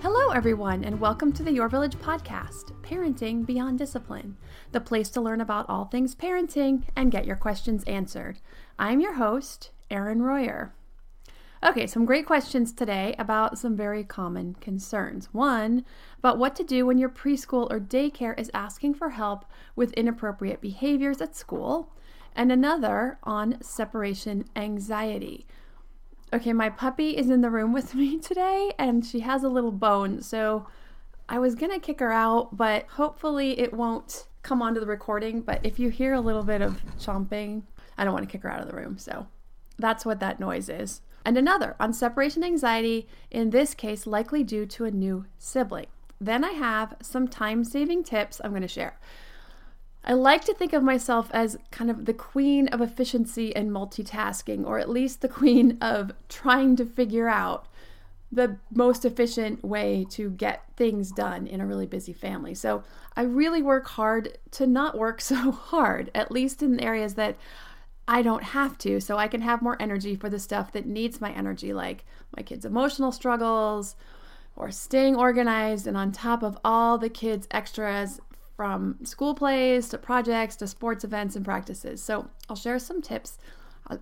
Hello, everyone, and welcome to the Your Village podcast, Parenting Beyond Discipline, the place to learn about all things parenting and get your questions answered. I'm your host, Erin Royer. Okay, some great questions today about some very common concerns. One, about what to do when your preschool or daycare is asking for help with inappropriate behaviors at school, and another on separation anxiety. Okay, my puppy is in the room with me today and she has a little bone, so I was gonna kick her out, but hopefully it won't come onto the recording. But if you hear a little bit of chomping, I don't wanna kick her out of the room, so that's what that noise is. And another on separation anxiety, in this case, likely due to a new sibling. Then I have some time-saving tips I'm gonna share. I like to think of myself as kind of the queen of efficiency and multitasking, or at least the queen of trying to figure out the most efficient way to get things done in a really busy family. So I really work hard to not work so hard, at least in areas that I don't have to, so I can have more energy for the stuff that needs my energy, like my kids' emotional struggles, or staying organized and on top of all the kids' extras, from school plays to projects to sports events and practices. So I'll share some tips.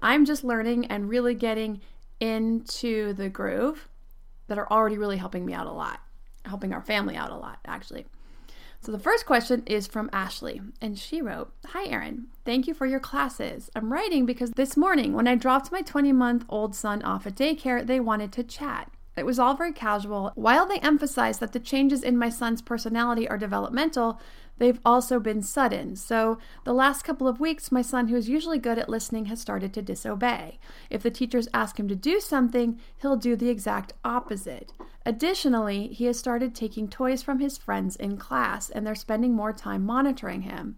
I'm just learning and really getting into the groove that are already really helping me out a lot, helping our family out a lot, actually. So the first question is from Ashley, and she wrote, "Hi Erin, thank you for your classes. I'm writing because this morning when I dropped my 20-month-old son off at daycare, they wanted to chat. It was all very casual. While they emphasize that the changes in my son's personality are developmental, they've also been sudden. So the last couple of weeks, my son, who's usually good at listening, has started to disobey. If the teachers ask him to do something, he'll do the exact opposite. Additionally, he has started taking toys from his friends in class, and they're spending more time monitoring him.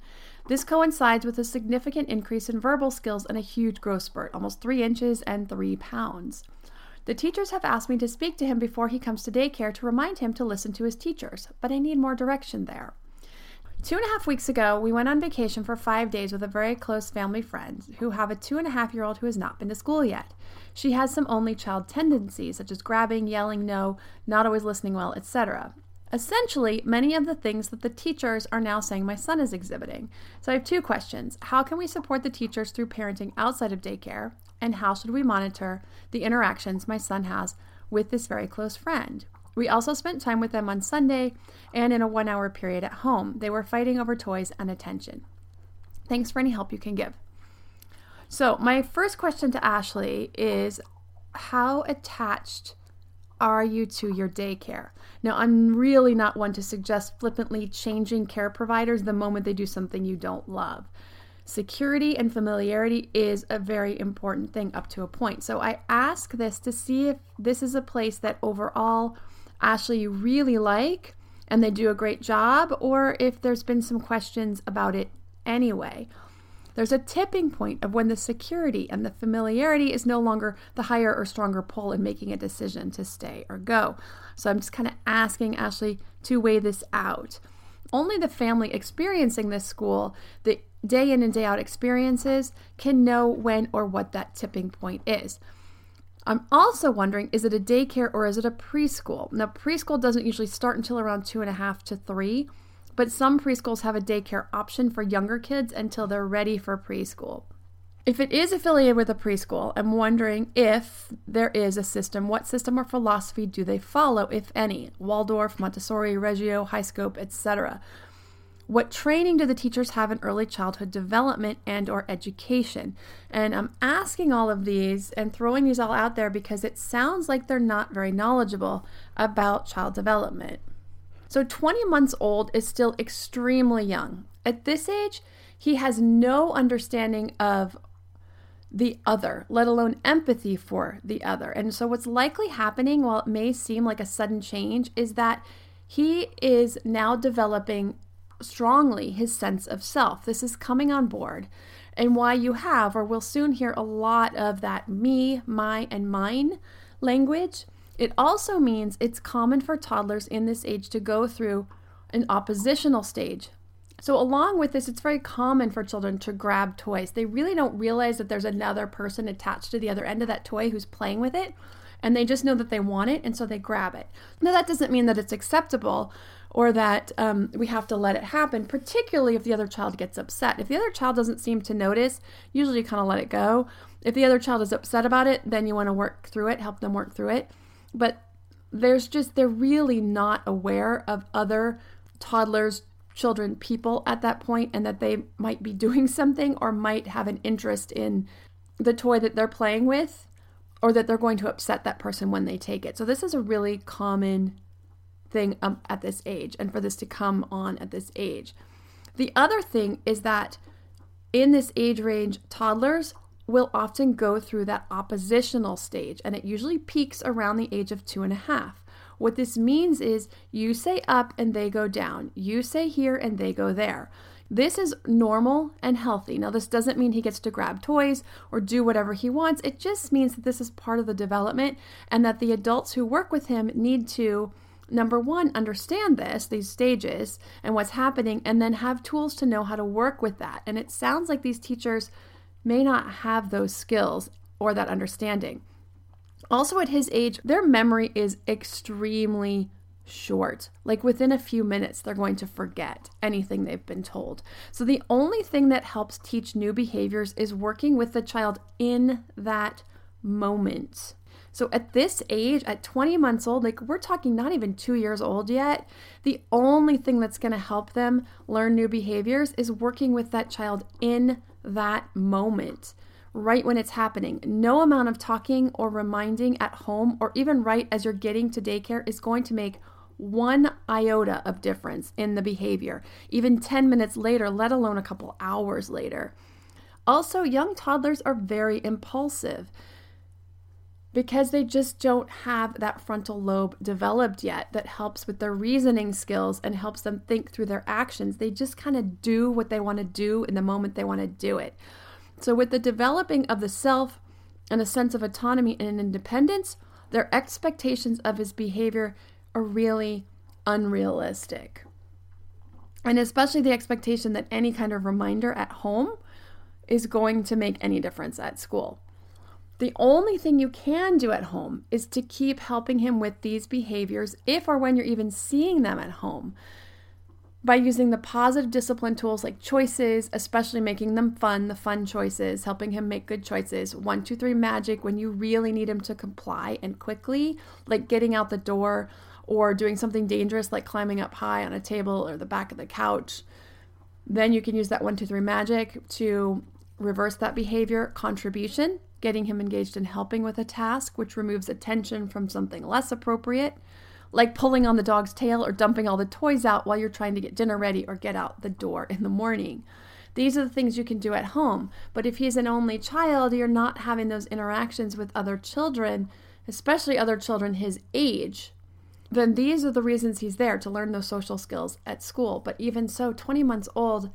This coincides with a significant increase in verbal skills and a huge growth spurt, almost 3 inches and 3 pounds. The teachers have asked me to speak to him before he comes to daycare to remind him to listen to his teachers, but I need more direction there. 2.5 weeks ago, we went on vacation for 5 days with a very close family friend who have a 2.5-year-old who has not been to school yet. She has some only child tendencies, such as grabbing, yelling no, not always listening well, etc. Essentially, many of the things that the teachers are now saying my son is exhibiting. So I have two questions. How can we support the teachers through parenting outside of daycare? And how should we monitor the interactions my son has with this very close friend? We also spent time with them on Sunday and in a 1-hour period at home. They were fighting over toys and attention. Thanks for any help you can give." So my first question to Ashley is, how attached are you to your daycare? Now, I'm really not one to suggest flippantly changing care providers the moment they do something you don't love. Security and familiarity is a very important thing up to a point. So I ask this to see if this is a place that overall, Ashley, you really like and they do a great job, or if there's been some questions about it anyway. There's a tipping point of when the security and the familiarity is no longer the higher or stronger pull in making a decision to stay or go. So I'm just kind of asking Ashley to weigh this out. Only the family experiencing this school, the day in and day out experiences, can know when or what that tipping point is. I'm also wondering, is it a daycare or is it a preschool? Now, preschool doesn't usually start until around 2.5 to 3, but some preschools have a daycare option for younger kids until they're ready for preschool. If it is affiliated with a preschool, I'm wondering if there is a system, what system or philosophy do they follow, if any? Waldorf, Montessori, Reggio, HighScope, etc. What training do the teachers have in early childhood development and or education? And I'm asking all of these and throwing these all out there because it sounds like they're not very knowledgeable about child development. So 20 months old is still extremely young. At this age, he has no understanding of the other, let alone empathy for the other. And so what's likely happening, while it may seem like a sudden change, is that he is now developing strongly his sense of self. This is coming on board, and why you have or will soon hear a lot of that me, my, and mine language. It also means it's common for toddlers in this age to go through an oppositional stage. So along with this, it's very common for children to grab toys. They really don't realize that there's another person attached to the other end of that toy who's playing with it, and they just know that they want it, and so they grab it. Now, that doesn't mean that it's acceptable or that we have to let it happen, particularly if the other child gets upset. If the other child doesn't seem to notice, usually you kind of let it go. If the other child is upset about it, then you want to work through it, help them work through it. But they're really not aware of other toddlers, children, people at that point, and that they might be doing something or might have an interest in the toy that they're playing with, or that they're going to upset that person when they take it. So this is a really common thing at this age, and for this to come on at this age. The other thing is that in this age range, toddlers will often go through that oppositional stage, and it usually peaks around the age of 2.5. What this means is you say up and they go down. You say here and they go there. This is normal and healthy. Now, this doesn't mean he gets to grab toys or do whatever he wants. It just means that this is part of the development, and that the adults who work with him need to, number one, understand these stages and what's happening, and then have tools to know how to work with that. And it sounds like these teachers may not have those skills or that understanding. Also, at his age, their memory is extremely short. Like, within a few minutes, they're going to forget anything they've been told. So the only thing that helps teach new behaviors is working with the child in that moment. So at this age, at 20 months old, like, we're talking not even 2 years old yet, the only thing that's going to help them learn new behaviors is working with that child in that moment, right when it's happening. No amount of talking or reminding at home, or even right as you're getting to daycare, is going to make one iota of difference in the behavior, even 10 minutes later, let alone a couple hours later. Also, young toddlers are very impulsive, because they just don't have that frontal lobe developed yet that helps with their reasoning skills and helps them think through their actions. They just kind of do what they want to do in the moment they want to do it. So with the developing of the self and a sense of autonomy and independence, their expectations of his behavior are really unrealistic. And especially the expectation that any kind of reminder at home is going to make any difference at school. The only thing you can do at home is to keep helping him with these behaviors, if or when you're even seeing them at home, by using the positive discipline tools like choices, especially making them fun, the fun choices, helping him make good choices, 1, 2, 3 magic when you really need him to comply and quickly, like getting out the door, or doing something dangerous like climbing up high on a table or the back of the couch. Then you can use that 1, 2, 3 magic to reverse that behavior. Contribution, getting him engaged in helping with a task, which removes attention from something less appropriate, like pulling on the dog's tail or dumping all the toys out while you're trying to get dinner ready or get out the door in the morning. These are the things you can do at home. But if he's an only child, you're not having those interactions with other children, especially other children his age, then these are the reasons he's there, to learn those social skills at school. But even so, 20 months old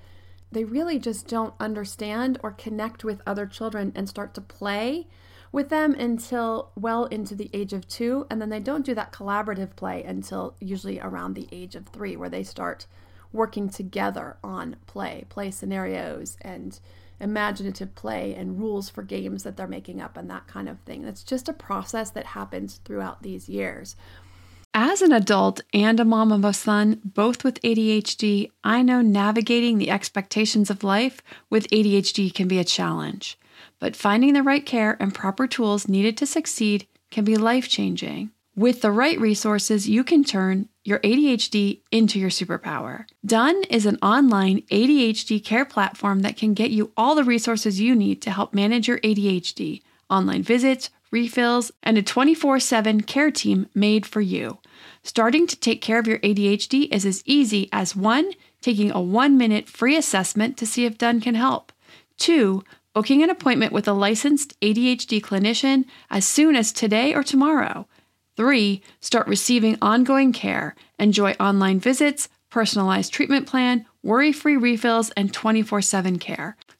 they really just don't understand or connect with other children and start to play with them until well into the age of 2, and then they don't do that collaborative play until usually around the age of 3, where they start working together on play scenarios and imaginative play and rules for games that they're making up and that kind of thing. That's just a process that happens throughout these years. As an adult and a mom of a son, both with ADHD, I know navigating the expectations of life with ADHD can be a challenge. But finding the right care and proper tools needed to succeed can be life-changing. With the right resources, you can turn your ADHD into your superpower. Done is an online ADHD care platform that can get you all the resources you need to help manage your ADHD, online visits, refills, and a 24/7 care team made for you. Starting to take care of your ADHD is as easy as 1, taking a 1-minute free assessment to see if Done can help. 2, booking an appointment with a licensed ADHD clinician as soon as today or tomorrow. 3, start receiving ongoing care. Enjoy online visits, personalized treatment plan, worry-free refills, and 24/7 care.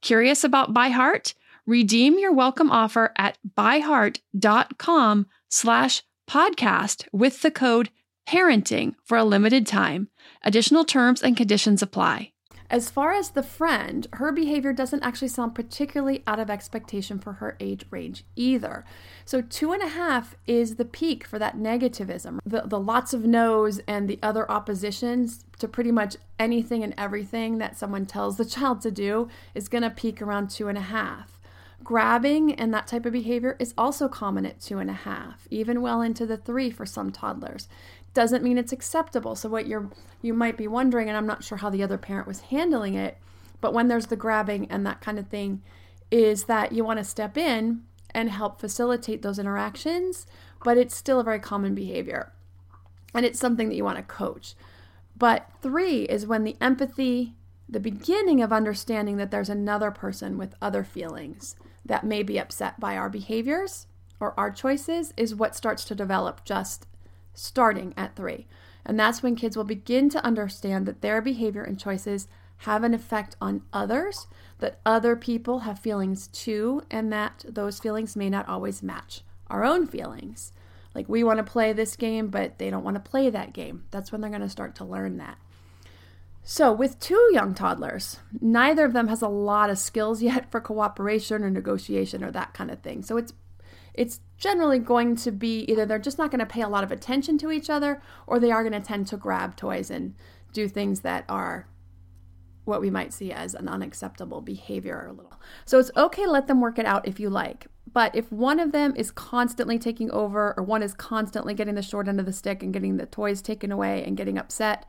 Curious about ByHeart? Redeem your welcome offer at byheart.com/podcast with the code parenting for a limited time. Additional terms and conditions apply. As far as the friend, her behavior doesn't actually sound particularly out of expectation for her age range either. So 2.5 is the peak for that negativism, the lots of no's and the other oppositions to pretty much anything and everything that someone tells the child to do is going to peak around 2.5. Grabbing and that type of behavior is also common at 2.5, even well into the 3 for some toddlers. Doesn't mean it's acceptable. So what you might be wondering, and I'm not sure how the other parent was handling it, but when there's the grabbing and that kind of thing, is that you want to step in and help facilitate those interactions, but it's still a very common behavior. And it's something that you want to coach. But 3 is when the empathy, the beginning of understanding that there's another person with other feelings that may be upset by our behaviors or our choices, is what starts to develop just starting at 3. And that's when kids will begin to understand that their behavior and choices have an effect on others, that other people have feelings too, and that those feelings may not always match our own feelings. Like, we want to play this game, but they don't want to play that game. That's when they're going to start to learn that. So with 2 young toddlers, neither of them has a lot of skills yet for cooperation or negotiation or that kind of thing. So it's generally going to be either they're just not going to pay a lot of attention to each other, or they are going to tend to grab toys and do things that are what we might see as an unacceptable behavior or little. So it's okay to let them work it out if you like. But if one of them is constantly taking over, or one is constantly getting the short end of the stick and getting the toys taken away and getting upset,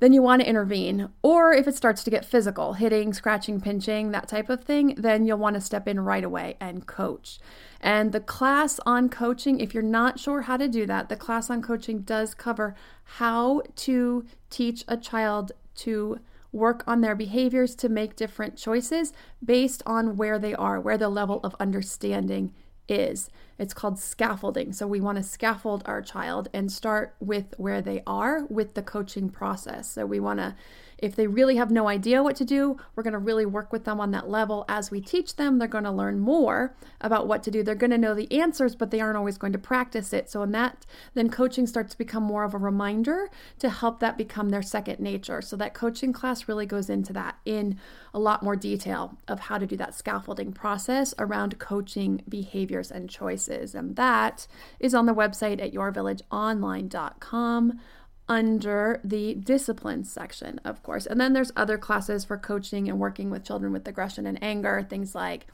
then you want to intervene. Or if it starts to get physical, hitting, scratching, pinching, that type of thing, then you'll want to step in right away and coach. And the class on coaching, if you're not sure how to do that, the class on coaching does cover how to teach a child to work on their behaviors to make different choices based on where they are, where the level of understanding is. It's called scaffolding. So we want to scaffold our child and start with where they are with the coaching process. So we want to, if they really have no idea what to do, we're going to really work with them on that level. As we teach them, they're going to learn more about what to do. They're going to know the answers, but they aren't always going to practice it. So in that, then coaching starts to become more of a reminder to help that become their second nature. So that coaching class really goes into that in a lot more detail of how to do that scaffolding process around coaching behaviors and choices. And that is on the website at yourvillageonline.com. under the discipline section, of course. And then there's other classes for coaching and working with children with aggression and anger, things like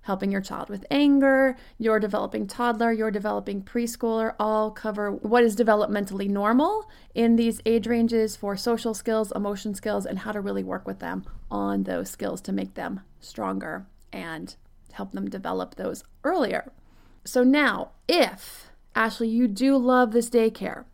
helping your child with anger, your developing toddler, your developing preschooler, all cover what is developmentally normal in these age ranges for social skills, emotion skills, and how to really work with them on those skills to make them stronger and help them develop those earlier. So now, if, Ashley, you do love this daycare,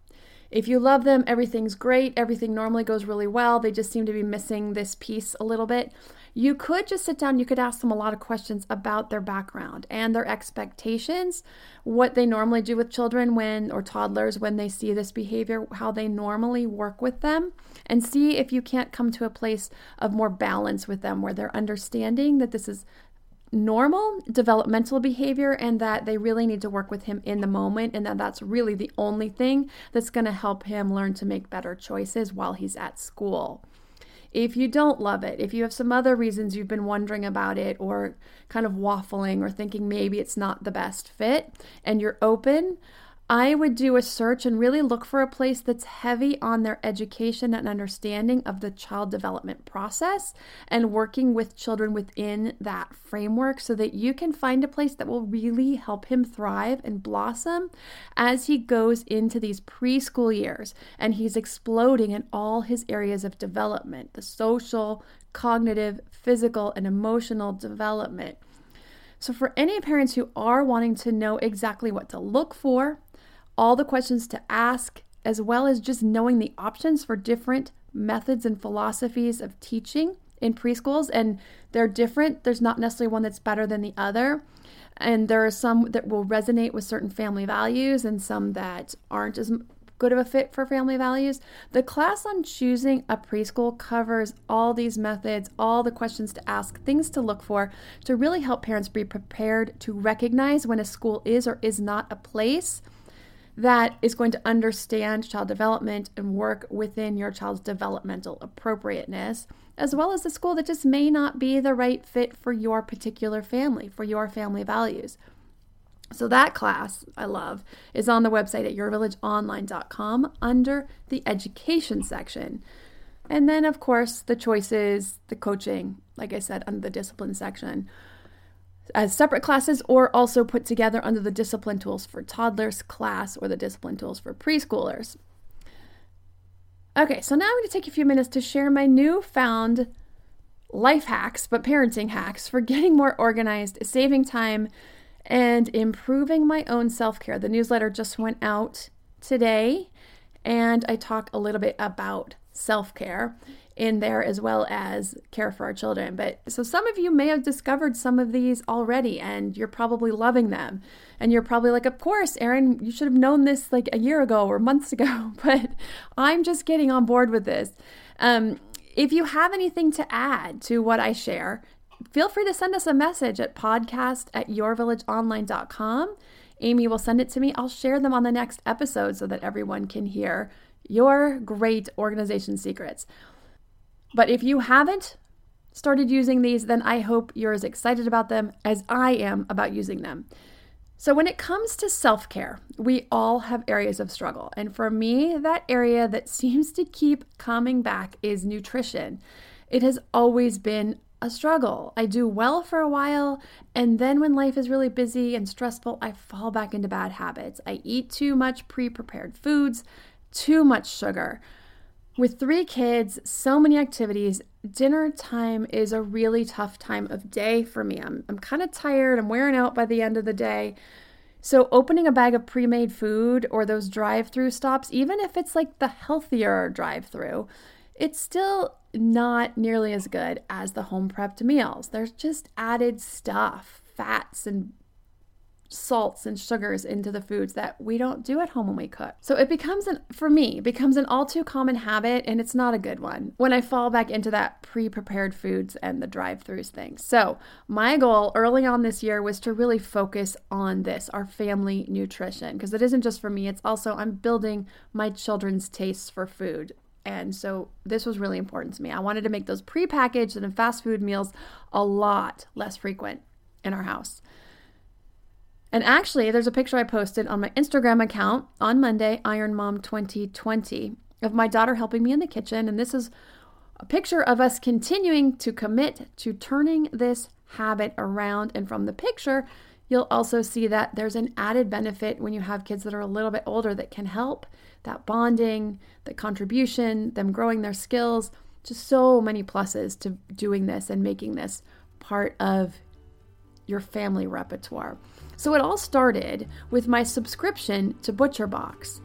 if you love them, everything's great, everything normally goes really well, they just seem to be missing this piece a little bit, you could just sit down, you could ask them a lot of questions about their background and their expectations, what they normally do with children when, or toddlers when they see this behavior, how they normally work with them, and see if you can't come to a place of more balance with them where they're understanding that this is normal developmental behavior and that they really need to work with him in the moment and that that's really the only thing that's going to help him learn to make better choices while he's at school. If you don't love it, if you have some other reasons you've been wondering about it or kind of waffling or thinking maybe it's not the best fit and you're open, I would do a search and really look for a place that's heavy on their education and understanding of the child development process and working with children within that framework so that you can find a place that will really help him thrive and blossom as he goes into these preschool years and he's exploding in all his areas of development, the social, cognitive, physical, and emotional development. So for any parents who are wanting to know exactly what to look for, all the questions to ask, as well as just knowing the options for different methods and philosophies of teaching in preschools, and they're different. There's not necessarily one that's better than the other. And there are some that will resonate with certain family values and some that aren't as good of a fit for family values. The class on choosing a preschool covers all these methods, all the questions to ask, things to look for to really help parents be prepared to recognize when a school is or is not a place that is going to understand child development and work within your child's developmental appropriateness, as well as a school that just may not be the right fit for your particular family, for your family values. So that class, I love, is on the website at yourvillageonline.com under the education section. And then, of course, the choices, the coaching, like I said, under the discipline section, as separate classes or also put together under the discipline tools for toddlers class or the discipline tools for preschoolers. Okay, so now I'm going to take a few minutes to share my newfound life hacks, but parenting hacks for getting more organized, saving time, and improving my own self-care. The newsletter just went out today, and I talk a little bit about self-care in there as well as care for our children. But so some of you may have discovered some of these already and you're probably loving them. And you're probably like, of course, Erin, you should have known this like a year ago or months ago, but I'm just getting on board with this. If you have anything to add to what I share, feel free to send us a message at podcast@yourvillageonline.com. Amy will send it to me. I'll share them on the next episode so that everyone can hear your great organization secrets. But if you haven't started using these, then I hope you're as excited about them as I am about using them. So when it comes to self-care, we all have areas of struggle. And for me, that area that seems to keep coming back is nutrition. It has always been a struggle. I do well for a while, and then when life is really busy and stressful, I fall back into bad habits. I eat too much pre-prepared foods, too much sugar. With 3 kids, so many activities, dinner time is a really tough time of day for me. I'm kind of tired. I'm wearing out by the end of the day. So opening a bag of pre-made food or those drive-through stops, even if it's like the healthier drive-through, it's still not nearly as good as the home prepped meals. There's just added stuff, fats and salts and sugars into the foods that we don't do at home when we cook. So it becomes, for me, an all too common habit, and it's not a good one when I fall back into that pre-prepared foods and the drive-thrus thing. So my goal early on this year was to really focus on this, our family nutrition, because it isn't just for me, it's also I'm building my children's tastes for food. And so this was really important to me. I wanted to make those pre-packaged and fast food meals a lot less frequent in our house. And actually, there's a picture I posted on my Instagram account on Monday, Iron Mom 2020, of my daughter helping me in the kitchen. And this is a picture of us continuing to commit to turning this habit around. And from the picture, you'll also see that there's an added benefit when you have kids that are a little bit older that can help that bonding, the contribution, them growing their skills, just so many pluses to doing this and making this part of your family repertoire. So it all started with my subscription to ButcherBox.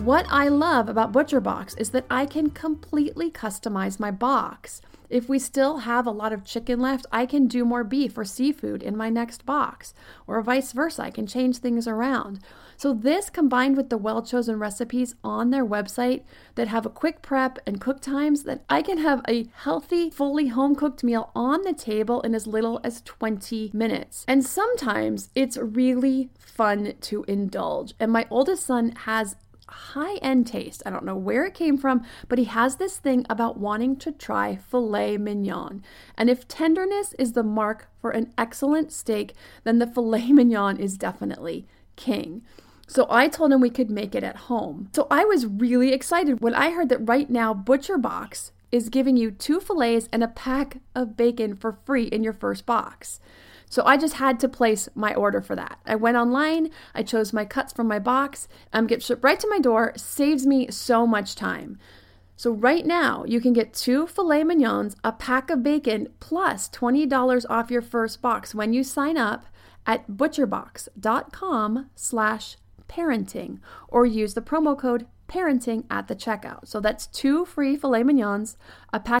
What I love about ButcherBox is that I can completely customize my box. If we still have a lot of chicken left, I can do more beef or seafood in my next box, or vice versa. I can change things around. So this, combined with the well-chosen recipes on their website that have a quick prep and cook times, that I can have a healthy, fully home-cooked meal on the table in as little as 20 minutes. And sometimes it's really fun to indulge. And my oldest son has high-end taste. I don't know where it came from, but he has this thing about wanting to try filet mignon. And if tenderness is the mark for an excellent steak, then the filet mignon is definitely king. So I told him we could make it at home. So I was really excited when I heard that right now ButcherBox is giving you 2 filets and a pack of bacon for free in your first box. So I just had to place my order for that. I went online, I chose my cuts from my box, get shipped right to my door, saves me so much time. So right now, you can get 2 filet mignons, a pack of bacon, plus $20 off your first box when you sign up at butcherbox.com/parenting or use the promo code parenting at the checkout. So that's 2 free filet mignons, a pack.